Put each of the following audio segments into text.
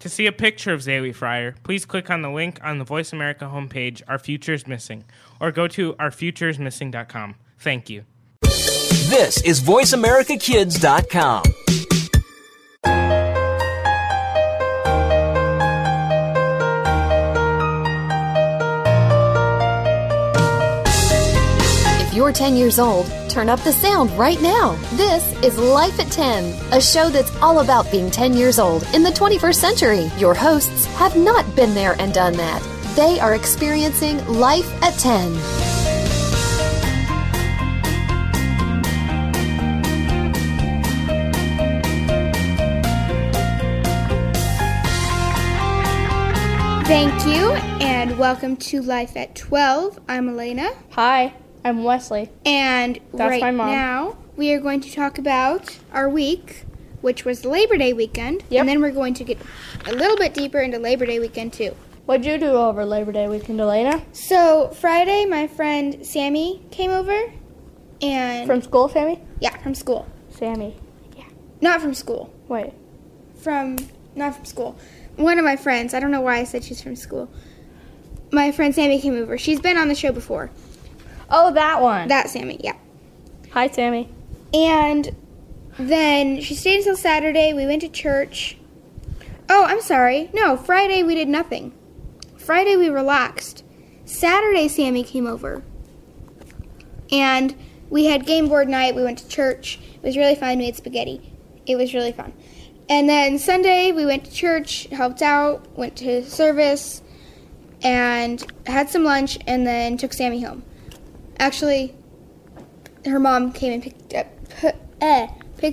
To see a picture of Zaylee Fryer, please click on the link on the Voice America homepage, Our Future is Missing, or go to ourfutureismissing.com. Thank you. This is VoiceAmericaKids.com. You're 10 years old, turn up the sound right now. This is Life at 10, a show that's all about being 10 years old in the 21st century. Your hosts have not been there and done that. They are experiencing Life at 10. Thank you, and welcome to Life at 12. I'm Elena. Hi. I'm Wesley. And that's right now, we are going to talk about our week, which was Labor Day weekend. Yep. And then we're going to get a little bit deeper into Labor Day weekend, too. What'd you do over Labor Day weekend, Elena? So, Friday, my friend Sammy came over. And from school, Sammy? Yeah, from school. Sammy. Yeah. Not from school. Wait. Not from school. One of my friends. I don't know why I said she's from school. My friend Sammy came over. She's been on the show before. Oh, that one. That Sammy, yeah. Hi, Sammy. And then she stayed until Saturday. We went to church. Oh, I'm sorry. No, Friday we did nothing. Friday we relaxed. Saturday Sammy came over. And we had game board night. We went to church. It was really fun. We had spaghetti. It was really fun. And then Sunday we went to church, helped out, went to service, and had some lunch, and then took Sammy home. Actually, her mom came and picked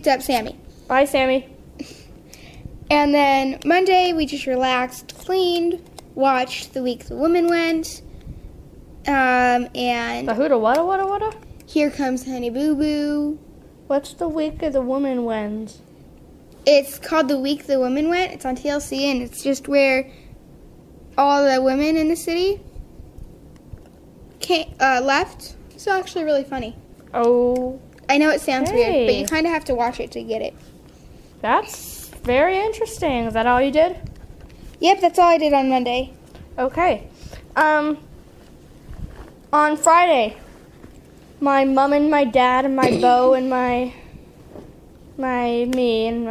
up Sammy. Bye, Sammy. And then Monday, we just relaxed, cleaned, watched The Week the Woman Went, and... The Huda Wada Wada Wada? Here Comes Honey Boo Boo. What's The Week of the Woman Went? It's called The Week the Woman Went. It's on TLC, and it's just where all the women in the city... left. It's actually really funny. Oh. I know it sounds weird, but you kind of have to watch it to get it. That's very interesting. Is that all you did? Yep, that's all I did on Monday. Okay. On Friday, my mom and my dad and my beau and my mom and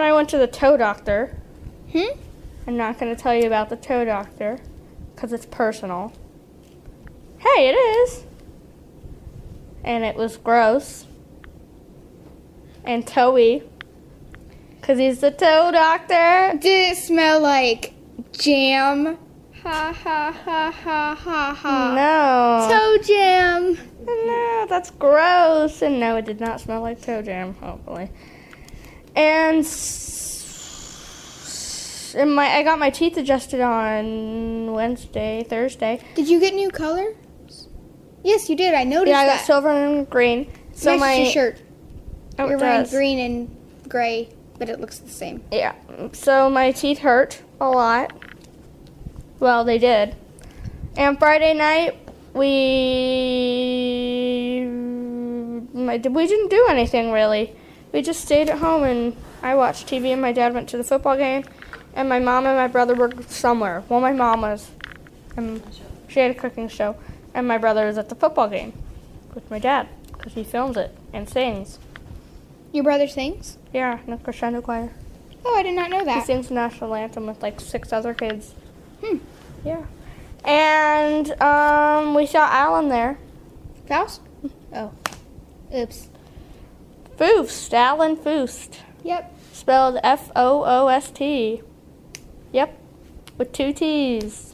I went to the toe doctor. I'm not going to tell you about the toe doctor because it's personal. Hey, it is. And it was gross. And toey. Because he's the toe doctor. Did it smell like jam? Ha, ha, ha, ha, ha, ha. No. Toe jam. No, that's gross. And no, it did not smell like toe jam, hopefully. And I got my teeth adjusted on Thursday. Did you get new color? Yes, you did. I noticed that. Yeah, I got silver and green. So nice my shirt. Oh, you're wearing green and gray, but it looks the same. Yeah. So my teeth hurt a lot. Well, they did. And Friday night, we didn't do anything, really. We just stayed at home, and I watched TV, and my dad went to the football game, and my mom and my brother were somewhere. Well, my mom was. She had a cooking show. And my brother was at the football game with my dad because he films it and sings. Your brother sings? Yeah, in the crescendo choir. Oh, I did not know that. He sings the national anthem with like 6 other kids. Yeah. And we saw Alan there. Faust? Oh. Oops. Foost. Alan Foost. Yep. Spelled F-O-O-S-T. Yep. With 2 T's.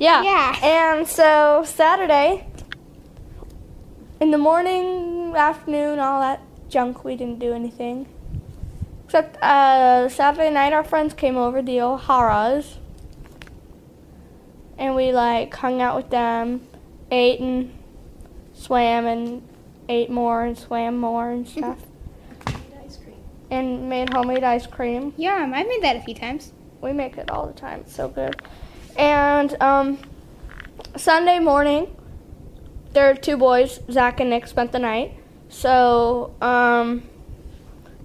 Yeah, and so Saturday, in the morning, afternoon, all that junk, we didn't do anything. Except Saturday night, our friends came over, the O'Haras, and we like hung out with them, ate and swam and ate more and swam more and stuff. And made homemade ice cream. Yeah, I made that a few times. We make it all the time. It's so good. And Sunday morning, there are two boys, Zach and Nick, spent the night. So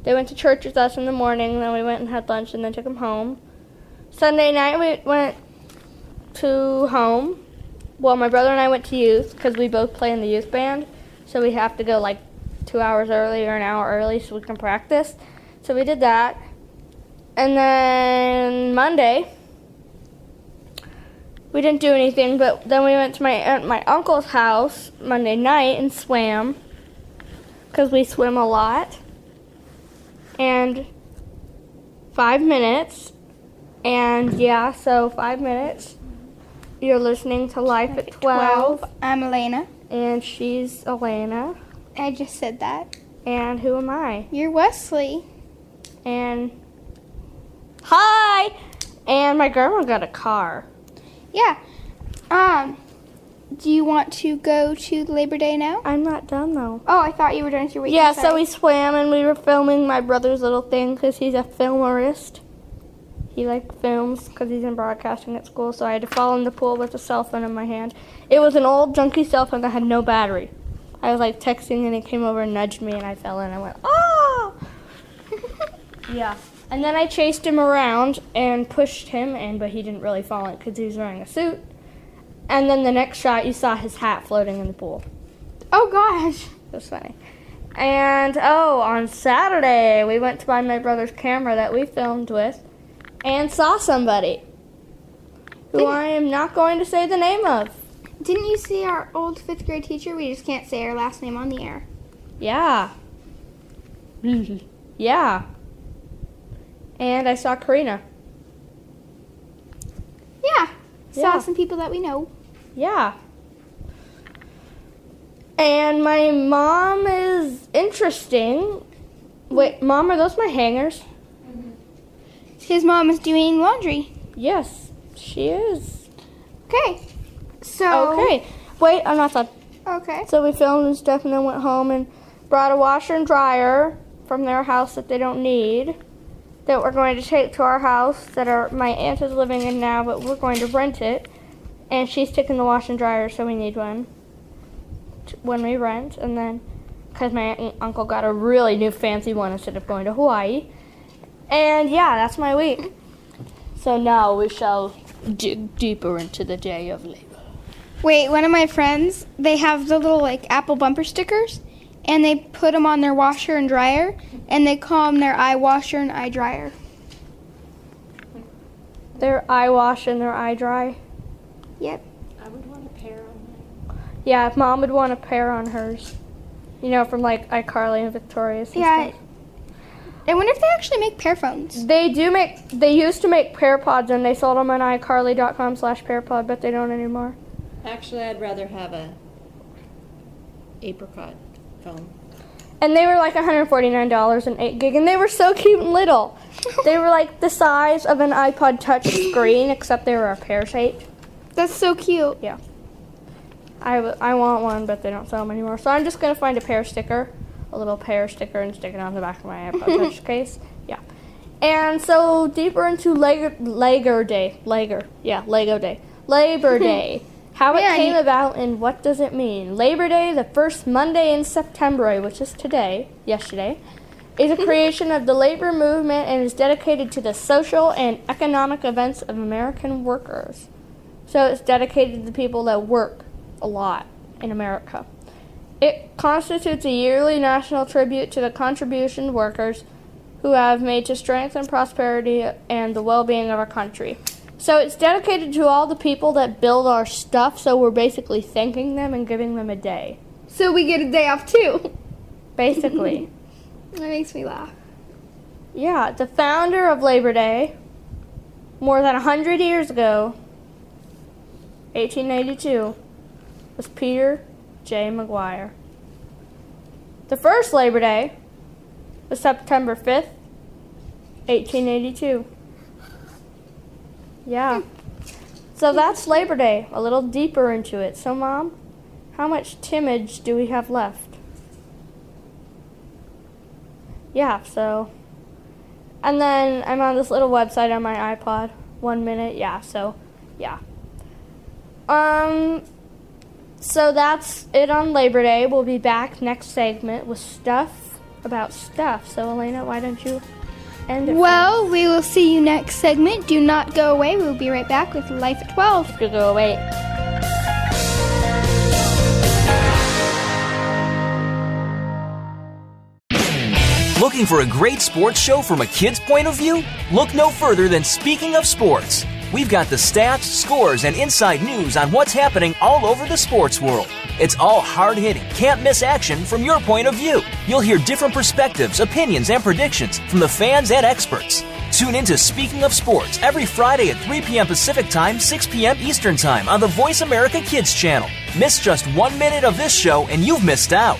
they went to church with us in the morning. Then we went and had lunch and then took them home. Sunday night, we went to home. Well, my brother and I went to youth because we both play in the youth band. So we have to go like 2 hours early or an hour early so we can practice. So we did that. And then Monday, we didn't do anything, but then we went to my uncle's house Monday night and swam, because we swim a lot, and 5 minutes, and yeah, so 5 minutes. You're listening to Life at 12. I'm Elena. And she's Elena. I just said that. And who am I? You're Wesley. And... hi! And my grandma got a car. Yeah. Do you want to go to Labor Day now? I'm not done, though. Oh, I thought you were done with your weekend. Yeah, so we swam, and we were filming my brother's little thing because he's a filmerist. He, like, films because he's in broadcasting at school, so I had to fall in the pool with a cell phone in my hand. It was an old, junky cell phone that had no battery. I was, like, texting, and he came over and nudged me, and I fell in. I went, oh! Yeah. And then I chased him around and pushed him, but he didn't really fall in because he was wearing a suit. And then the next shot, you saw his hat floating in the pool. Oh, gosh. It was funny. And, on Saturday, we went to buy my brother's camera that we filmed with and saw somebody who I am not going to say the name of. Didn't you see our old fifth grade teacher? We just can't say her last name on the air. Yeah. Yeah. And I saw Karina. Yeah. Saw some people that we know. Yeah. And my mom is interesting. Wait, Mom, are those my hangers? Mm-hmm. His mom is doing laundry. Yes, she is. Okay. So. Okay. Wait, I'm not done. Okay. So we filmed and stuff and then went home and brought a washer and dryer from their house that they don't need, that we're going to take to our house that my aunt is living in now, but we're going to rent it. And she's taking the wash and dryer, so we need one when we rent. And then, because my aunt and uncle got a really new fancy one instead of going to Hawaii. And yeah, that's my week. So now we shall dig deeper into the day of labor. Wait, one of my friends, they have the little like Apple bumper stickers, and they put them on their washer and dryer, and they call them their eye washer and eye dryer. Their eye wash and their eye dry? Yep. I would want a pair on mine. Yeah, Mom would want a pair on hers. You know, from like iCarly and Victoria's and stuff. I wonder if they actually make pair phones. They used to make pair pods, and they sold them on iCarly.com/pairpod, but they don't anymore. Actually, I'd rather have a apricot phone. And they were like $149 and 8 gig, and they were so cute and little. They were like the size of an iPod touch screen, except they were a pear shape. That's so cute. Yeah. I want one, but they don't sell them anymore. So I'm just going to find a little pear sticker, and stick it on the back of my iPod touch case. Yeah. And so deeper into Labor Day. How it came about and what does it mean. Labor Day, the first Monday in September, which is yesterday, is a creation of the labor movement and is dedicated to the social and economic events of American workers. So it's dedicated to the people that work a lot in America. It constitutes a yearly national tribute to the contribution workers who have made to strengthen prosperity and the well-being of our country. So it's dedicated to all the people that build our stuff, so we're basically thanking them and giving them a day. So we get a day off, too. Basically. That makes me laugh. Yeah, the founder of Labor Day, more than 100 years ago, 1882, was Peter J. McGuire. The first Labor Day was September 5th, 1882. Yeah. So that's Labor Day, a little deeper into it. So, Mom, how much Timmage do we have left? Yeah, so... And then I'm on this little website on my iPod. 1 minute, yeah, so, yeah. So that's it on Labor Day. We'll be back next segment with stuff about stuff. So, Elena, why don't you end it? Well, we will see you next segment. Do not go away. We'll be right back with Life at 12. Do go away. Looking for a great sports show from a kid's point of view? Look no further than Speaking of Sports. We've got the stats, scores, and inside news on what's happening all over the sports world. It's all hard-hitting, can't-miss action from your point of view. You'll hear different perspectives, opinions, and predictions from the fans and experts. Tune into Speaking of Sports every Friday at 3 p.m. Pacific Time, 6 p.m. Eastern Time on the Voice America Kids channel. Miss just 1 minute of this show and you've missed out.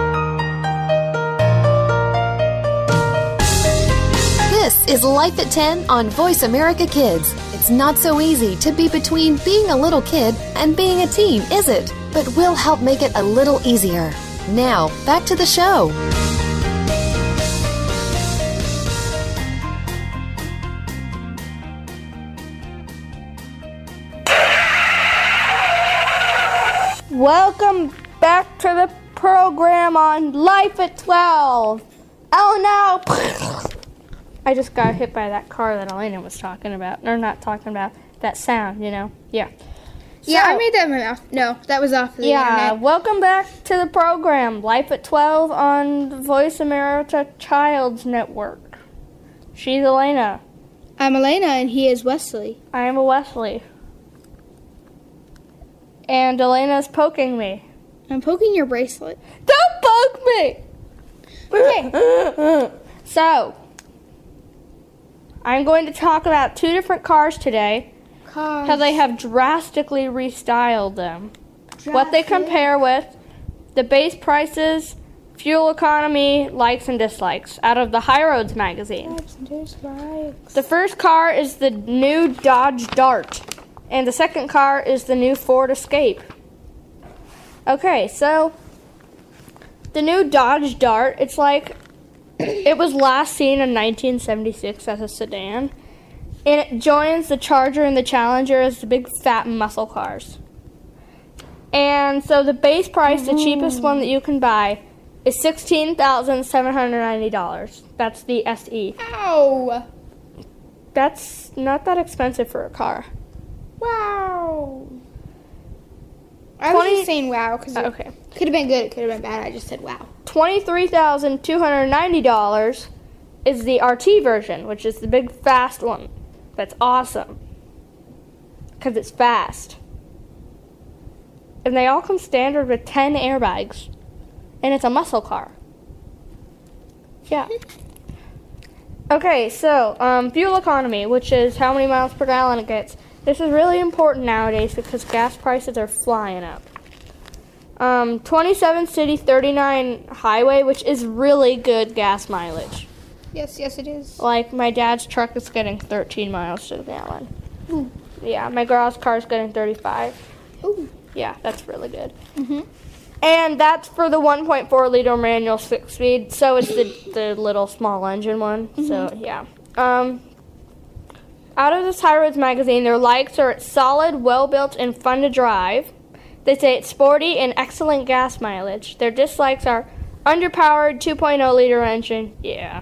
This is Life at 10 on Voice America Kids. It's not so easy to be between being a little kid and being a teen, is it? But we'll help make it a little easier. Now, back to the show. Welcome back to the program on Life at 12. Oh no! I just got hit by that car that Elena was talking about. Or not talking about. That sound, you know? Yeah. Yeah, so, I made that in my mouth. No, that was off the internet. Yeah, welcome back to the program, Life at 12 on the Voice America Child's Network. She's Elena. I'm Elena, and he is Wesley. I am a Wesley. And Elena's poking me. I'm poking your bracelet. Don't poke me! Okay. So... I'm going to talk about two different cars today. Cars. How they have drastically restyled them. Drastic. What they compare with, the base prices, fuel economy, likes and dislikes, out of the High Roads magazine. Likes and dislikes. The first car is the new Dodge Dart, and the second car is the new Ford Escape. Okay, so the new Dodge Dart, it's like... It was last seen in 1976 as a sedan, and it joins the Charger and the Challenger as the big fat muscle cars. And so the base price, the cheapest one that you can buy, is $16,790. That's the SE. Ow! That's not that expensive for a car. Wow! I was just saying wow, because it could have been good, it could have been bad, I just said wow. $23,290 is the RT version, which is the big fast one. That's awesome. Because it's fast. And they all come standard with 10 airbags. And it's a muscle car. Yeah. Okay, so fuel economy, which is how many miles per gallon it gets. This is really important nowadays because gas prices are flying up. 27 city, 39 highway, which is really good gas mileage. Yes, it is. Like, my dad's truck is getting 13 miles to the gallon. Ooh. Yeah, my girl's car's getting 35. Ooh. Yeah, that's really good. Mm-hmm. And that's for the 1.4 liter manual 6-speed, so it's the little small engine one, mm-hmm. So yeah. Out of this High Roads magazine, their likes are it's solid, well-built, and fun to drive. They say it's sporty and excellent gas mileage. Their dislikes are underpowered 2.0-liter engine. Yeah.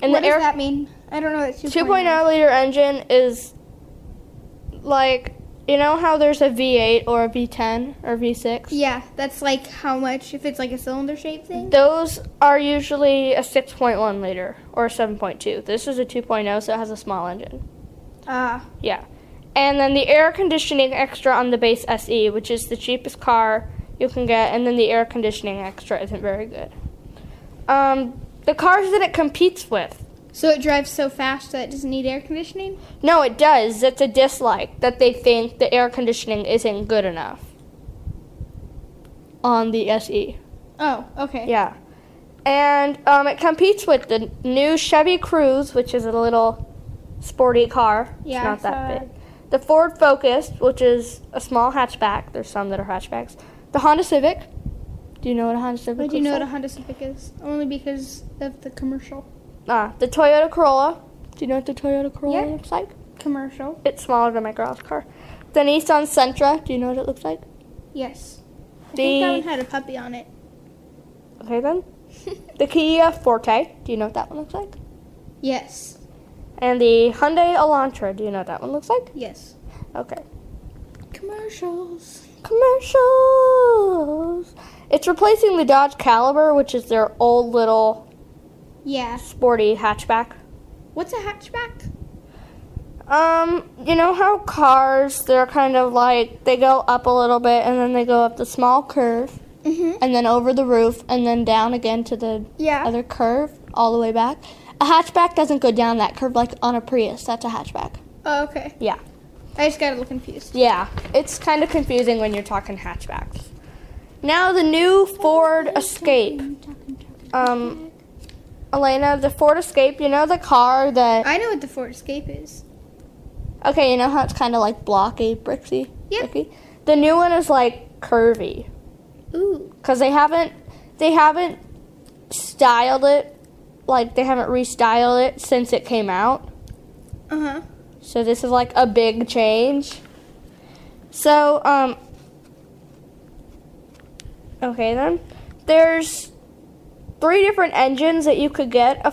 And what does that mean? I don't know. 2.0-liter engine is like You know how there's a V8 or a V10 or V6? Yeah, that's like how much, if it's like a cylinder-shaped thing? Those are usually a 6.1 liter or a 7.2. This is a 2.0, so it has a small engine. Yeah. And then the air conditioning extra on the base SE, which is the cheapest car you can get, and then the air conditioning extra isn't very good. The cars that it competes with. So it drives so fast that it doesn't need air conditioning? No, it does. It's a dislike that they think the air conditioning isn't good enough on the SE. Oh, okay. Yeah. And it competes with the new Chevy Cruze, which is a little sporty car. Yeah, it's not that big. The Ford Focus, which is a small hatchback. There's some that are hatchbacks. The Honda Civic. Do you know what a Honda Civic is? I do know what a Honda Civic is, only because of the commercial. The Toyota Corolla. Do you know what the Toyota Corolla looks like? Commercial. It's smaller than my girl's car. The Nissan Sentra. Do you know what it looks like? Yes. I think that one had a puppy on it. Okay, then. The Kia Forte. Do you know what that one looks like? Yes. And the Hyundai Elantra. Do you know what that one looks like? Yes. Okay. Commercials. Commercials. It's replacing the Dodge Caliber, which is their old little... Yeah. Sporty hatchback. What's a hatchback? You know how cars, they're kind of like, they go up a little bit, and then they go up the small curve, and then over the roof, and then down again to the other curve, all the way back. A hatchback doesn't go down that curve like on a Prius. That's a hatchback. Oh, okay. Yeah. I just got a little confused. Yeah. It's kind of confusing when you're talking hatchbacks. Now the new Ford Escape. Elena, the Ford Escape, you know the car that... I know what the Ford Escape is. Okay, you know how it's kind of like blocky, bricksy? Yep. Bricky? The new one is like curvy. Ooh. Because they haven't styled it, like they haven't restyled it since it came out. Uh-huh. So this is like a big change. So, okay then. There's... 3 different engines that you could get, a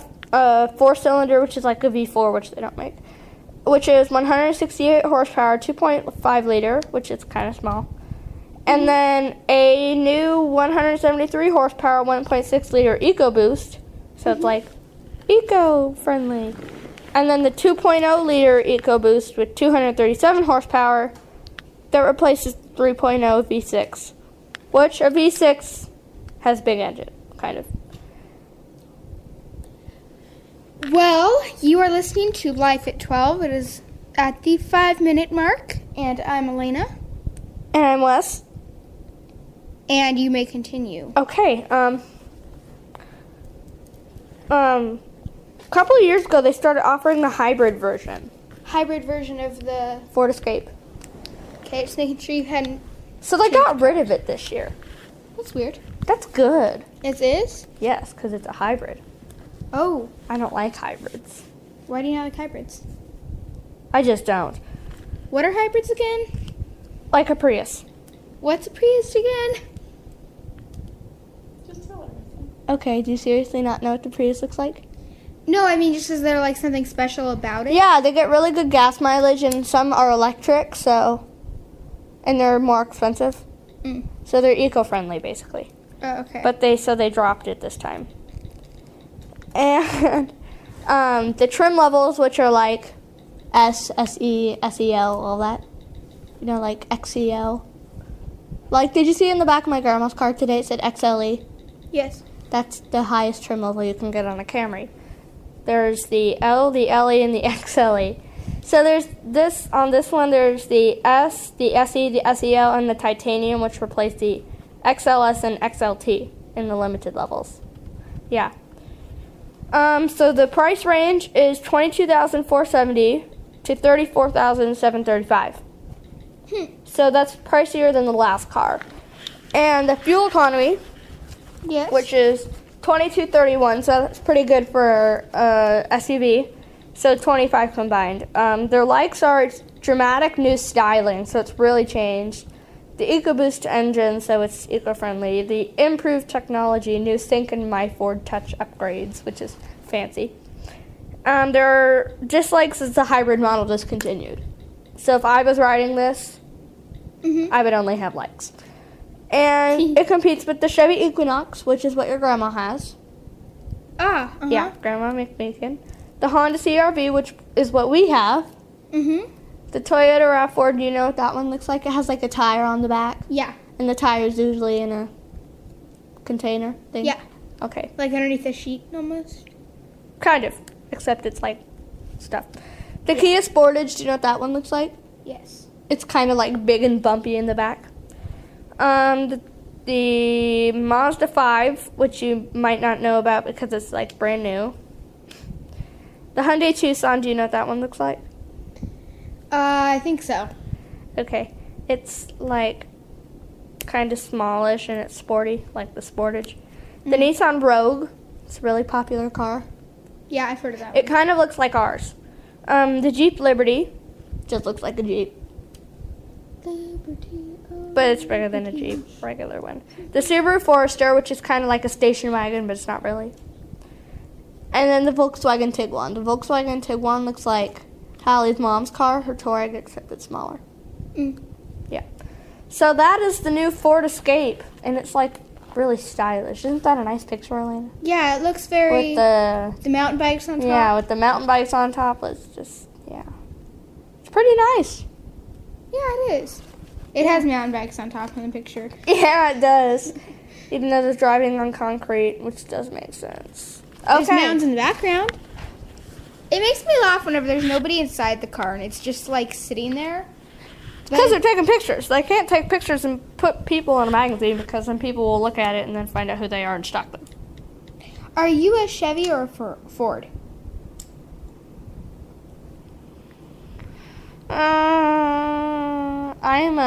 4-cylinder, which is like a V4, which they don't make, which is 168 horsepower, 2.5 liter, which is kind of small, and then a new 173 horsepower, 1.6 liter EcoBoost, so it's like eco-friendly, and then the 2.0 liter EcoBoost with 237 horsepower that replaces 3.0 V6, which a V6 has big engine, kind of. Well, you are listening to Life at 12. It is at the 5-minute mark, and I'm Elena. And I'm Wes. And you may continue. Okay. A couple of years ago, they started offering the hybrid version. Hybrid version of the... Ford Escape. Okay, just making sure you hadn't... So they got rid of it this year. That's weird. That's good. It is? Yes, because it's a hybrid. Oh. I don't like hybrids. Why do you not like hybrids? I just don't. What are hybrids again? Like a Prius. What's a Prius again? Just tell everything. Okay, do you seriously not know what the Prius looks like? No, I mean just because they're like something special about it. Yeah, they get really good gas mileage and some are electric, so... And they're more expensive. Mm. So they're eco-friendly, basically. Oh, okay. But they dropped it this time. And the trim levels, which are like S, SE, SEL, all that. You know, like XEL. Like, did you see in the back of my grandma's car today it said XLE? Yes. That's the highest trim level you can get on a Camry. There's the L, the LE, and the XLE. So there's this, on this one, there's the S, the SE, the SEL, and the titanium, which replaced the XLS and XLT in the limited levels. Yeah. So the price range is $22,470 to $34,735. So that's pricier than the last car. And the fuel economy, which is $22.31, so that's pretty good for SUV. So 25 combined. Their likes are its dramatic new styling, so it's really changed. The EcoBoost engine, so it's eco-friendly. The improved technology, new sync and MyFord Touch upgrades, which is fancy. Their dislikes is the hybrid model discontinued. So if I was riding this, Mm-hmm. I would only have legs. And it competes with the Chevy Equinox, which is what your grandma has. Ah, uh-huh. Yeah, Grandma McMeekin. The Honda CRV, which is what we have. Mm-hmm. The Toyota RAV4, you know what that one looks like? It has, like, a tire on the back. Yeah. And the tire's usually in a container thing. Yeah. Okay. Like underneath a sheet, almost? Kind of, except it's, like, stuff. The Kia Sportage, do you know what that one looks like? Yes. It's kind of, like, big and bumpy in the back. The Mazda 5, which you might not know about because it's, like, brand new. The Hyundai Tucson, do you know what that one looks like? I think so. Okay. It's, like, kind of smallish, and it's sporty, like the Sportage. Mm-hmm. The Nissan Rogue, it's a really popular car. Yeah, I've heard of that one. It kind of looks like ours. The Jeep Liberty just looks like a Jeep. Liberty. But it's bigger than a Jeep, regular one. The Subaru Forester, which is kind of like a station wagon, but it's not really. And then the Volkswagen Tiguan. The Volkswagen Tiguan looks like Hallie's mom's car, her Touareg, except it's smaller. Mm. Yeah. So that is the new Ford Escape, and it's like really stylish. Isn't that a nice picture, Elena? Yeah, it looks very... With the mountain bikes on top. Yeah, with the mountain bikes on top. It's just, yeah. It's pretty nice. Yeah, it is. It has mountain bikes on top in the picture. Yeah, it does. Even though there's driving on concrete, which does make sense. Okay. There's mountains in the background. It makes me laugh whenever there's nobody inside the car and it's just like sitting there. Because they're taking pictures. They can't take pictures and put people in a magazine because then people will look at it and then find out who they are and stalk them. Are you a Chevy or a Ford? I'm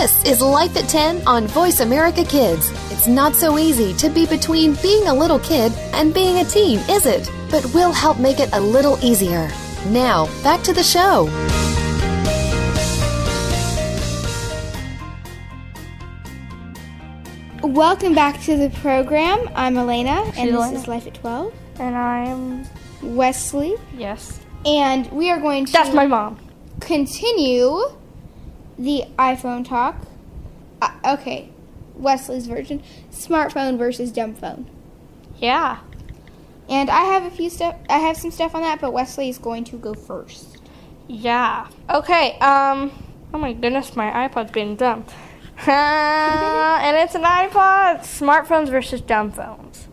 This is Life at 10 on Voice America Kids. It's not so easy to be between being a little kid and being a teen, is it? But we'll help make it a little easier. Now, back to the show. Welcome back to the program. I'm Elena, and this is Life at 12. And I'm... Wesley. Yes. And we are going to... That's my mom. ...continue... the iPhone talk. Okay, Wesley's version. Smartphone versus dumb phone. Yeah. And I have some stuff on that, but Wesley is going to go first. Yeah. Okay, oh my goodness, my iPod's being dumb. And it's an iPod. Smartphones versus dumb phones.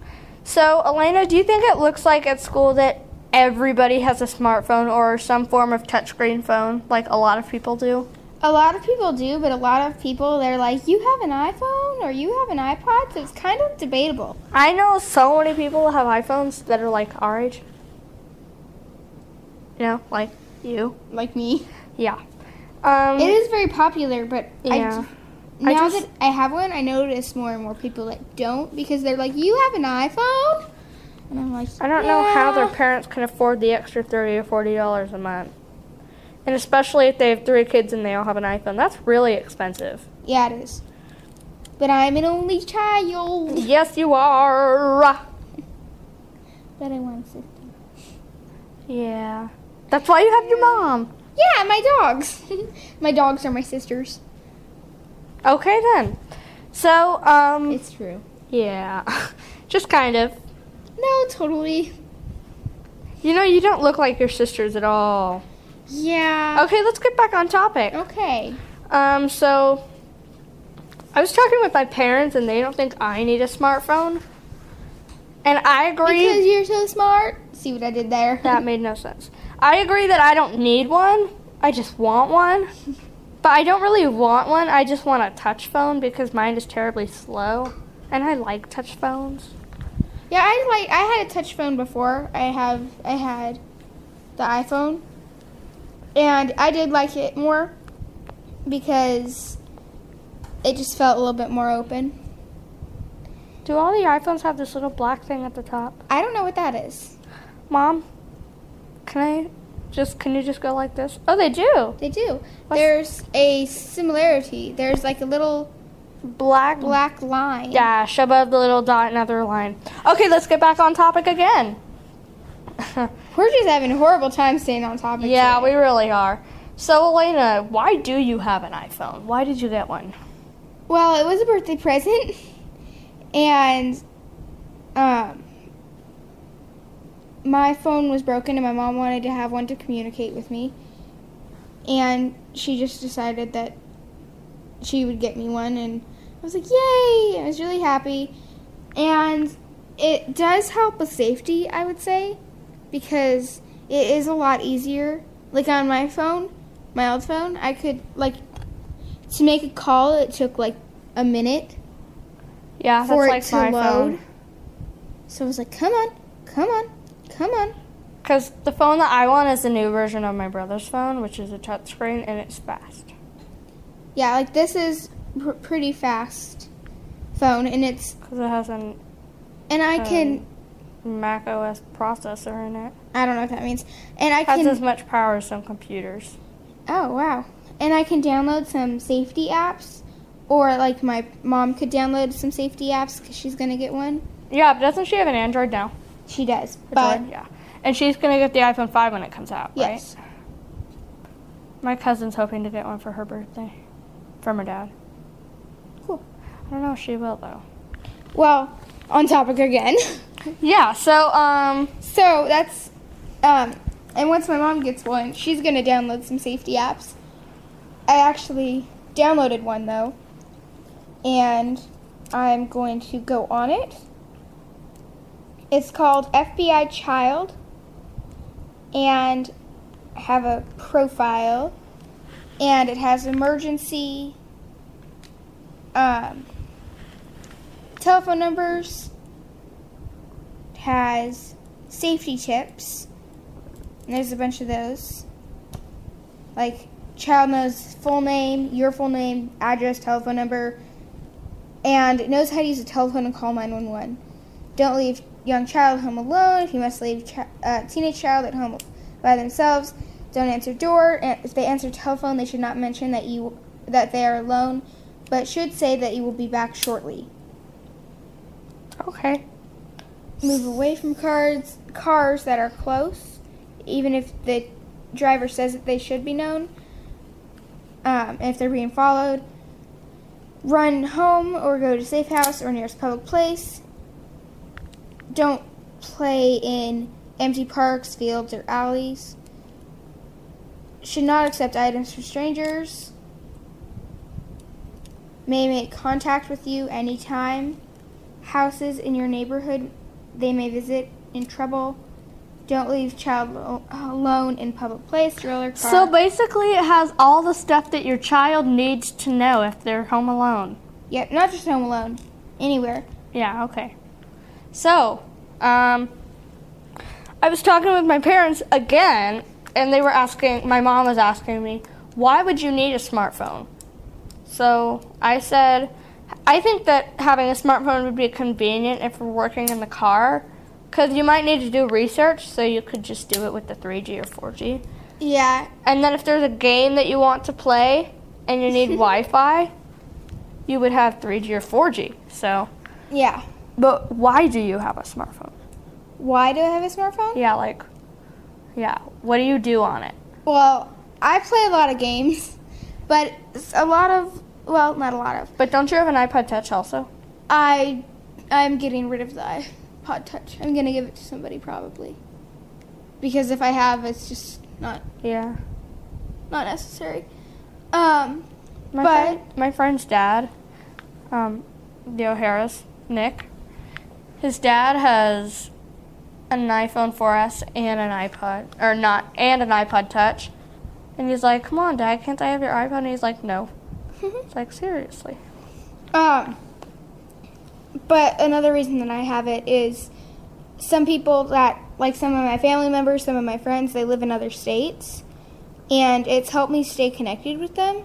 So, Elena, do you think it looks like at school that everybody has a smartphone or some form of touchscreen phone, like a lot of people do? A lot of people do, but a lot of people, they're like, you have an iPhone or you have an iPod, so it's kind of debatable. I know so many people have iPhones that are like our age. You know, like you. Like me. Yeah. It is very popular, but yeah. Now that I have one, I notice more and more people that don't, because they're like, you have an iPhone? And I'm like, I don't know how their parents can afford the extra $30 or $40 a month. And especially if they have 3 kids and they all have an iPhone. That's really expensive. Yeah, it is. But I'm an only child. Yes, you are. But I want to sit there. Yeah. That's why you have your mom. Yeah, my dogs. My dogs are my sisters. Okay, then. So, it's true. Yeah. Just kind of. No, totally. You know, you don't look like your sisters at all. Yeah. Okay, let's get back on topic. Okay. So, I was talking with my parents, and they don't think I need a smartphone. And I agree. Because you're so smart. See what I did there? That made no sense. I agree that I don't need one. I just want one. But I don't really want one. I just want a touch phone because mine is terribly slow. And I like touch phones. Yeah, I had a touch phone before. I had the iPhone. And I did like it more because it just felt a little bit more open. Do all the iPhones have this little black thing at the top? I don't know what that is. Mom, can you just go like this? Oh, they do. They do. There's a similarity. There's like a little black line. Dash above the little dot, another line. Okay, let's get back on topic again. We're just having a horrible time staying on topic. Yeah, today. We really are. So, Elena, why do you have an iPhone? Why did you get one? Well, it was a birthday present, and my phone was broken, and my mom wanted to have one to communicate with me, and she just decided that she would get me one, and I was like, yay! I was really happy, and it does help with safety, I would say, because it is a lot easier. Like on my phone, my old phone, I could, like, to make a call, it took like a minute. Yeah, that's like my phone. So I was like, come on. Because the phone that I want is the new version of my brother's phone, which is a touchscreen, and it's fast. Yeah, like this is pretty fast phone, and it's... Because it has an... And I can... Mac OS processor in it. I don't know what that means. And I can... Has as much power as some computers. Oh, wow. And I can download some safety apps, or like my mom could download some safety apps because she's going to get one. Yeah, but doesn't she have an Android now? She does, but... Yeah. And she's going to get the iPhone 5 when it comes out, yes. Right? My cousin's hoping to get one for her birthday from her dad. Cool. I don't know if she will, though. Well, on topic again. Yeah, so, that's, and once my mom gets one, she's going to download some safety apps. I actually downloaded one, though, and I'm going to go on it. It's called FBI Child, and I have a profile, and it has emergency, telephone numbers, has safety tips, and there's a bunch of those, like child knows full name, your full name, address, telephone number, and it knows how to use a telephone and call 911. Don't leave young child home alone. If you must leave teenage child at home by themselves, don't answer door. And if they answer telephone, they should not mention that they are alone, but should say that you will be back shortly. Okay. Move away from cars that are close, even if the driver says that they should be known. if they're being followed, run home or go to safe house or nearest public place. Don't play in empty parks, fields, or alleys. Should not accept items from strangers. May make contact with you anytime. Houses in your neighborhood they may visit in trouble. Don't leave child alone in public place, stroller, car. So basically it has all the stuff that your child needs to know if they're home alone. Yep, not just home alone, anywhere. Yeah, okay. So, I was talking with my parents again, and they were asking, my mom was asking me, why would you need a smartphone? So I said, I think that having a smartphone would be convenient if we're working in the car, because you might need to do research, so you could just do it with the 3G or 4G. Yeah. And then if there's a game that you want to play and you need Wi-Fi, you would have 3G or 4G. So. Yeah. But why do you have a smartphone? Why do I have a smartphone? Yeah, like, yeah. What do you do on it? Well, I play a lot of games, but a lot of, well, not a lot of. But don't you have an iPod Touch also? I'm getting rid of the iPod Touch. I'm going to give it to somebody probably. Because if I have, it's just not. Yeah. Not necessary. My friend's dad, the O'Hara's, Nick, his dad has an iPhone 4S and an iPod, or not, and an iPod Touch. And he's like, come on, Dad, can't I have your iPod? And he's like, no. It's like, seriously. But another reason that I have it is some people that, like some of my family members, some of my friends, they live in other states. And it's helped me stay connected with them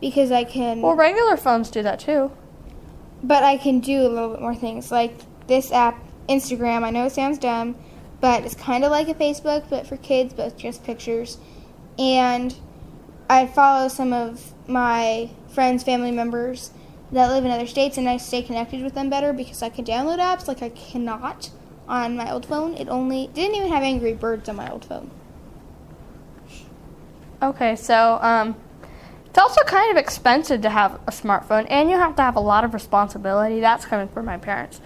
because I can. Well, regular phones do that too. But I can do a little bit more things. Like this app, Instagram, I know it sounds dumb, but it's kind of like a Facebook, but for kids, but it's just pictures. And I follow some of my friends, family members that live in other states, and I stay connected with them better because I can download apps like I cannot on my old phone. It didn't even have Angry Birds on my old phone. Okay, so it's also kind of expensive to have a smartphone, and you have to have a lot of responsibility. That's coming from my parents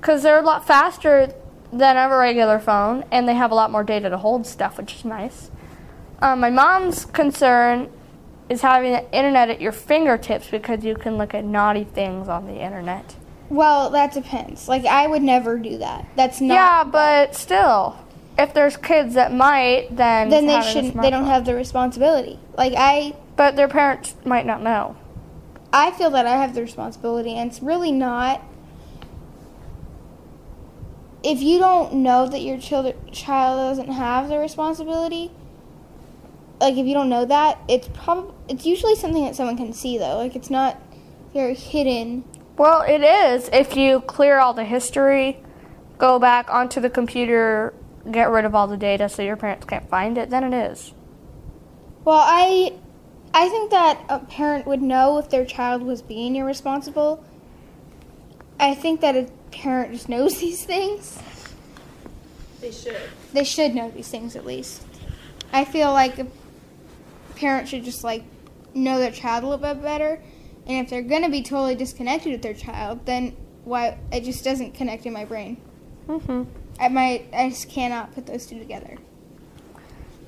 because they're a lot faster than a regular phone, and they have a lot more data to hold stuff, which is nice. My mom's concern is having the internet at your fingertips because you can look at naughty things on the internet. Well, that depends. Like, I would never do that. That's not. Yeah, but still, if there's kids that might, then they shouldn't. They don't have the responsibility. Like I. But their parents might not know. I feel that I have the responsibility, and it's really not. If you don't know that your child doesn't have the responsibility. Like, if you don't know that, it's usually something that someone can see, though. Like, it's not very hidden. Well, it is if you clear all the history, go back onto the computer, get rid of all the data so your parents can't find it, then it is. Well, I think that a parent would know if their child was being irresponsible. I think that a parent just knows these things. They should. They should know these things, at least. I feel like parents should just, like, know their child a little bit better. And if they're going to be totally disconnected with their child, then why? It just doesn't connect in my brain. Mm-hmm. I just cannot put those two together.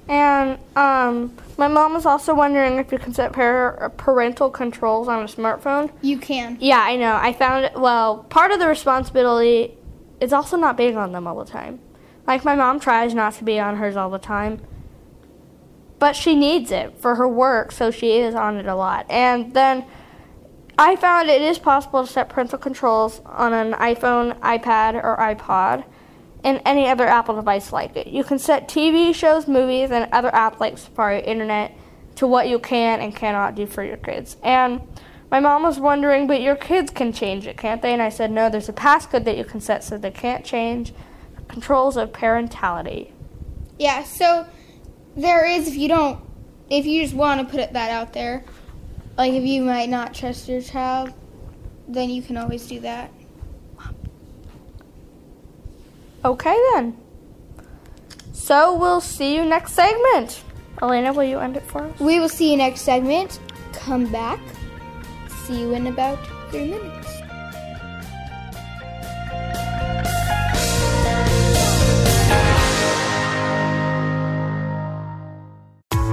And my mom was also wondering if you can set parental controls on a smartphone. You can. Yeah, I know. I found it. Well, part of the responsibility is also not being on them all the time. Like, my mom tries not to be on hers all the time. But she needs it for her work, so she is on it a lot. And then I found it is possible to set parental controls on an iPhone, iPad, or iPod, and any other Apple device like it. You can set TV shows, movies, and other apps like Safari, Internet, to what you can and cannot do for your kids. And my mom was wondering, but your kids can change it, can't they? And I said, no, there's a passcode that you can set so they can't change. Controls of parentality. Yeah, so there is, if you just want to put that out there, like if you might not trust your child, then you can always do that. Okay then. So we'll see you next segment. Elena, will you end it for us? We will see you next segment. Come back. See you in about 3 minutes.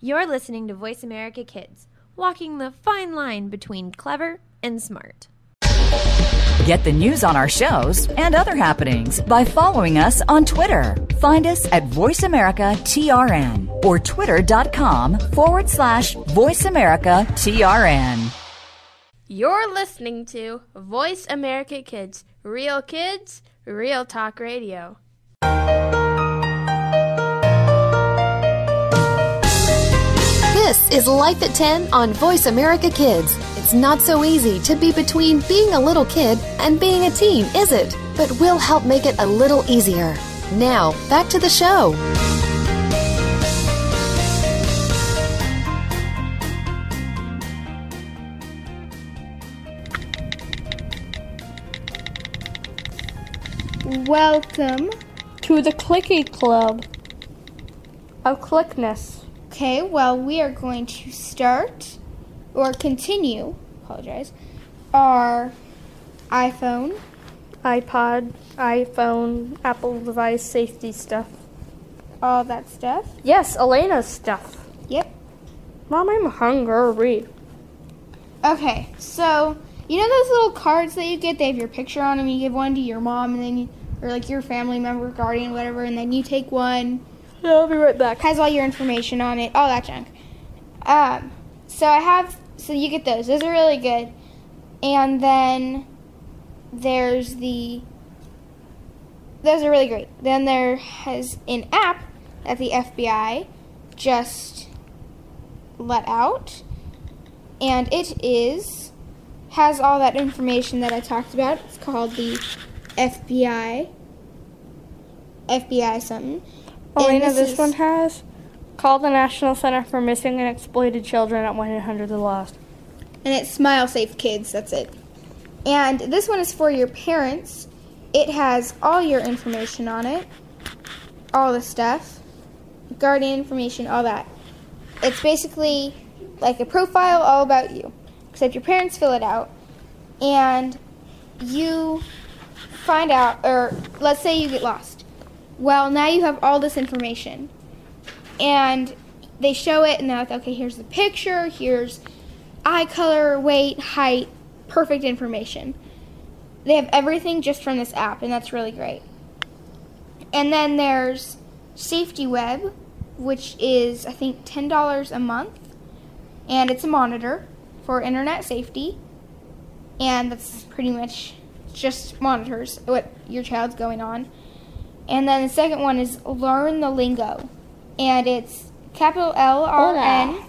You're listening to Voice America Kids, walking the fine line between clever and smart. Get the news on our shows and other happenings by following us on Twitter. Find us at VoiceAmericaTRN or twitter.com/VoiceAmericaTRN. You're listening to Voice America Kids, Real Talk Radio. This is Life at 10 on Voice America Kids. It's not so easy to be between being a little kid and being a teen, is it? But we'll help make it a little easier. Now, back to the show. Welcome to the Clicky Club of Clickness. Okay, well, we are going to start, or continue, our iPhone, iPod, iPhone, Apple device safety stuff. All that stuff? Yes, Elena's stuff. Yep. Mom, I'm hungry. Okay, so, you know those little cards that you get? They have your picture on them, you give one to your mom, and then you, or like your family member, guardian, whatever, and then you take one. I'll be right back. Has all your information on it, all that junk. So you get those. Those are really good. And then there's those are really great. Then there has an app that the FBI just let out. And it has all that information that I talked about. It's called the FBI something. Elena, this one has called the National Center for Missing and Exploited Children at 1-800-THE-LOST. And it's Smile Safe Kids, that's it. And this one is for your parents. It has all your information on it, all the stuff, guardian information, all that. It's basically like a profile all about you, except your parents fill it out, and you find out, or let's say you get lost. Well, now you have all this information, and they show it, and they're like, okay, here's the picture, here's eye color, weight, height, perfect information. They have everything just from this app, and that's really great. And then there's Safety Web, which is, I think, $10 a month, and it's a monitor for internet safety, and that's pretty much just monitors what your child's going on. And then the second one is Learn the Lingo. And it's capital LRN. Hola.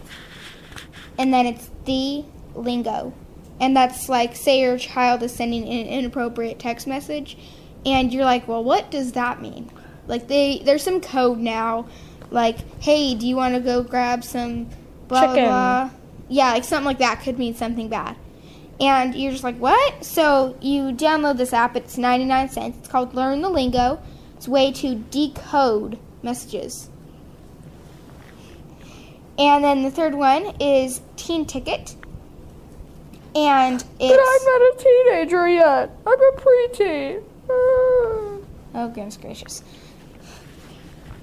And then it's the lingo. And that's like, say your child is sending an inappropriate text message. And you're like, well, what does that mean? Like, there's some code now. Like, hey, do you want to go grab some blah, chicken. Blah, blah? Yeah, like something like that could mean something bad. And you're just like, what? So you download this app. It's 99 cents. It's called Learn the Lingo. It's a way to decode messages. And then the third one is Teen Ticket. And it's... But I'm not a teenager yet. I'm a preteen. Oh, goodness gracious.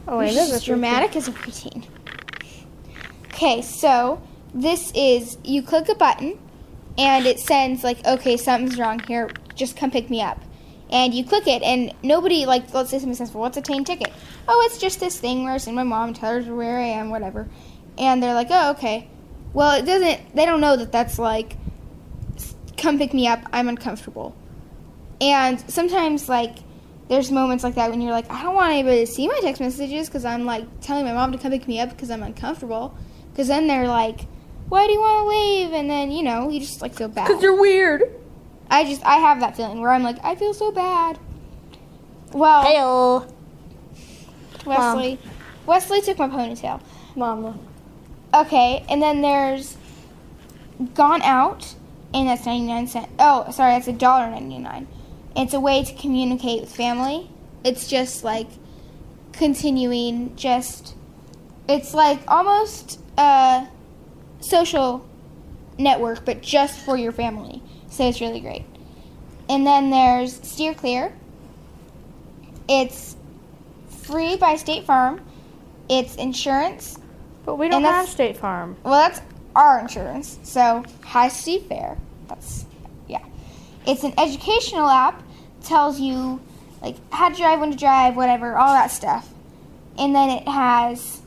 Oh, wait, this is dramatic as a preteen. Okay, so this is... You click a button, and it sends, like, okay, something's wrong here. Just come pick me up. And you click it, and nobody, like, let's say somebody says, well, what's a teen ticket? Oh, it's just this thing where I send my mom and tell her where I am, whatever. And they're like, oh, okay. Well, it doesn't, they don't know that that's like, come pick me up, I'm uncomfortable. And sometimes, like, there's moments like that when you're like, I don't want anybody to see my text messages because I'm, like, telling my mom to come pick me up because I'm uncomfortable. Because then they're like, why do you want to leave? And then, you know, you just, like, feel bad. Because you're weird. I have that feeling where I'm like, I feel so bad. Well. Hail. Wesley. Mom. Wesley took my ponytail. Mama. Okay, and then there's Gone Out, and that's 99 cents. Oh, sorry, that's $1.99. It's a way to communicate with family. It's just, like, continuing just... It's, like, almost a social network, but just for your family. So it's really great. And then there's Steer Clear. It's free by State Farm. It's insurance. But we don't have State Farm. Well, that's our insurance. So, high state fair. That's, yeah. It's an educational app. Tells you, like, how to drive, when to drive, whatever, all that stuff. And then it has...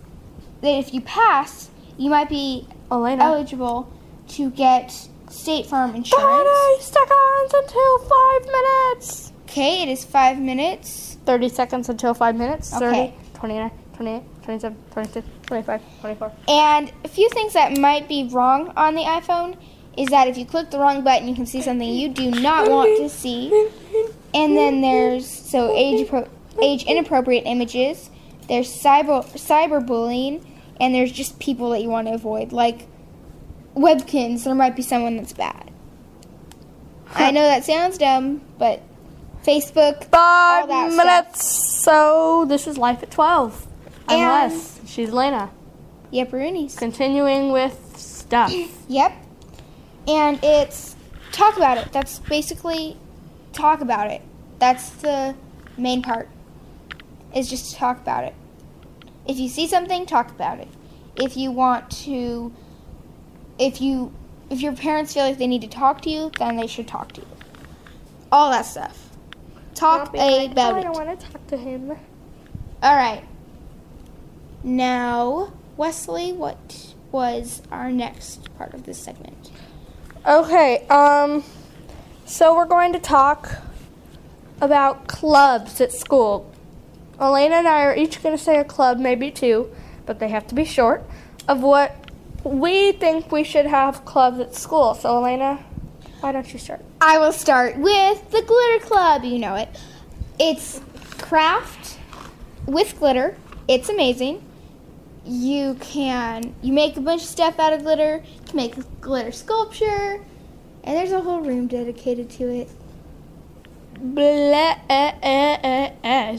that if you pass, you might be eligible to get State Farm insurance. Daddy, stick on until 5 minutes. Okay, it is 5 minutes. 30 seconds until 5 minutes. Okay. 30, 29, 28, 27, 26, 25, 24. And a few things that might be wrong on the iPhone is that if you click the wrong button, you can see something you do not want to see. And then there's, so age inappropriate images. There's cyberbullying, and there's just people that you want to avoid, like webkins. There might be someone that's bad. I know that sounds dumb, but Facebook, all that minutes. Stuff. So this is Life at 12. I'm Les. She's Elena. Yep, Roonies. Continuing with stuff. Yep. And it's talk about it. That's basically talk about it. That's the main part. Is just to talk about it. If you see something, talk about it. If your parents feel like they need to talk to you, then they should talk to you. All that stuff. Talk about it. I don't want to talk to him. All right. Now, Wesley, what was our next part of this segment? Okay. So we're going to talk about clubs at school. Elena and I are each going to say a club, maybe two, but they have to be short, of what we think we should have clubs at school. So, Elena, why don't you start? I will start with the glitter club. You know it. It's craft with glitter. It's amazing. You make a bunch of stuff out of glitter. You can make a glitter sculpture. And there's a whole room dedicated to it. Is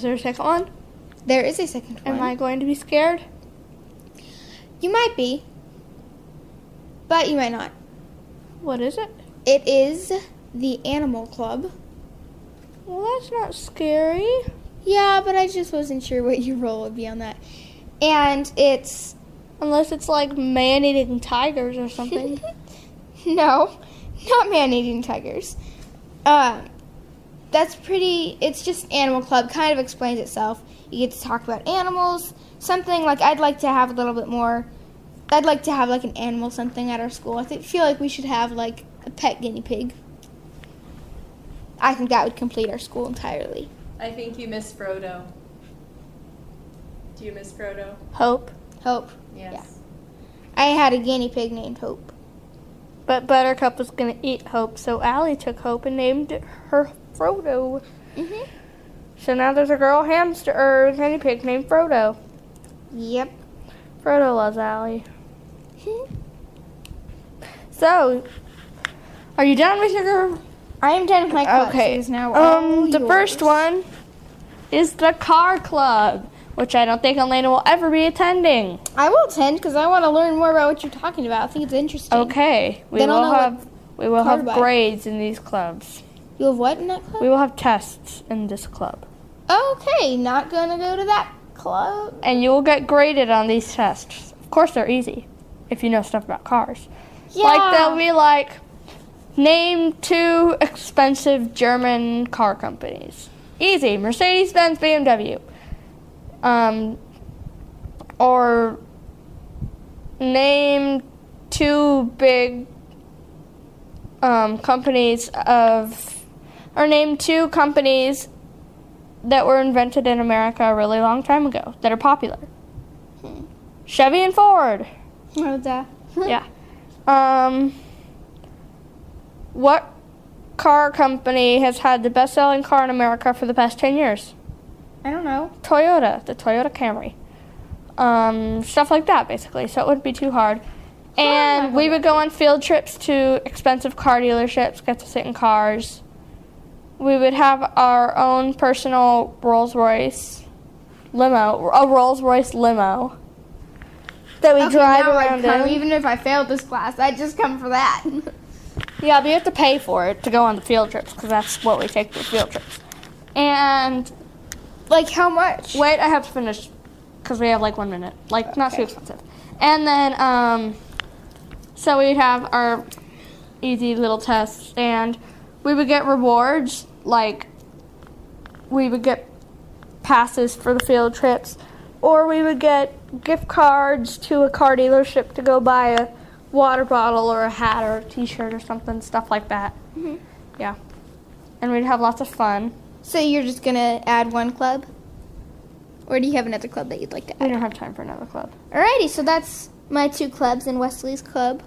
there a second one? There is a second one. Am I going to be scared? You might be, but you might not. What is it? It is the Animal Club. Well, that's not scary. Yeah, but I just wasn't sure what your role would be on that. And it's... Unless it's like man-eating tigers or something. No, not man-eating tigers. That's pretty, it's just Animal Club, kind of explains itself. You get to talk about animals, something like I'd like to have a little bit more, I'd like to have like an animal something at our school. I feel like we should have like a pet guinea pig. I think that would complete our school entirely. I think you miss Frodo. Do you miss Frodo? Hope. Yes. Yeah. I had a guinea pig named Hope. But Buttercup was going to eat Hope, so Allie took Hope and named her Frodo. Mm-hmm. So now there's a girl hamster or guinea pig named Frodo. Yep. Frodo loves Allie. Mm-hmm. So, are you done with your girl? I am done with my club. Okay. Now the first one is the car club, which I don't think Elena will ever be attending. I will attend because I want to learn more about what you're talking about. I think it's interesting. Okay. We will have grades in these clubs. You have what in that club? We will have tests in this club. Okay, not going to go to that club. And you will get graded on these tests. Of course they're easy, if you know stuff about cars. Yeah. Like they'll be like, name two expensive German car companies. Easy, Mercedes-Benz, BMW. Or name two big companies of... Or name two companies that were invented in America a really long time ago that are popular. Chevy and Ford. Oh, duh. Yeah. What car company has had the best-selling car in America for the past 10 years? I don't know. Toyota, the Toyota Camry. Stuff like that, basically, so it wouldn't be too hard. And we would go on field trips to expensive car dealerships, get to sit in cars. We would have our own personal Rolls-Royce limo, a Rolls-Royce limo that we drive around in. Even if I failed this class, I'd just come for that. Yeah, but you have to pay for it to go on the field trips, because that's what we take for field trips. And, like, how much? Wait, I have to finish, because we have, like, 1 minute. Like, okay. Not too expensive. And then, so we'd have our easy little tests, and we would get rewards, like we would get passes for the field trips, or we would get gift cards to a car dealership to go buy a water bottle or a hat or a t-shirt or something, stuff like that. Mm-hmm. Yeah. And we'd have lots of fun. So you're just going to add one club? Or do you have another club that you'd like to add? We don't have time for another club. Alrighty, so that's my two clubs and Wesley's club.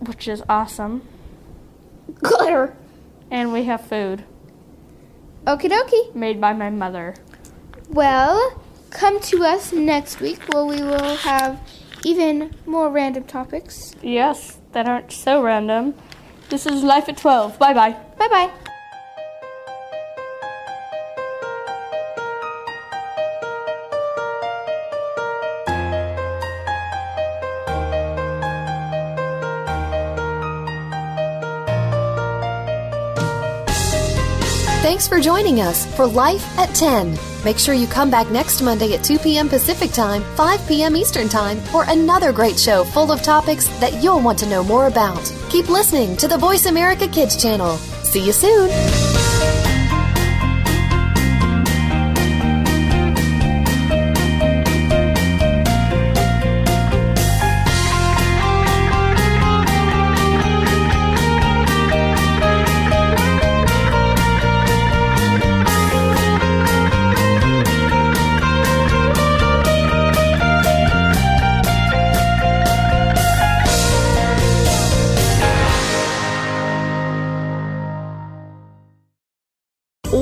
Which is awesome. Glitter. And we have food. Okie dokie. Made by my mother. Well, come to us next week where we will have even more random topics. Yes, that aren't so random. This is Life at 12. Bye-bye. Bye-bye. Thanks for joining us for Life at 10. Make sure you come back next Monday at 2 p.m. Pacific Time, 5 p.m. Eastern Time for another great show full of topics that you'll want to know more about. Keep listening to the Voice America Kids channel. See you soon.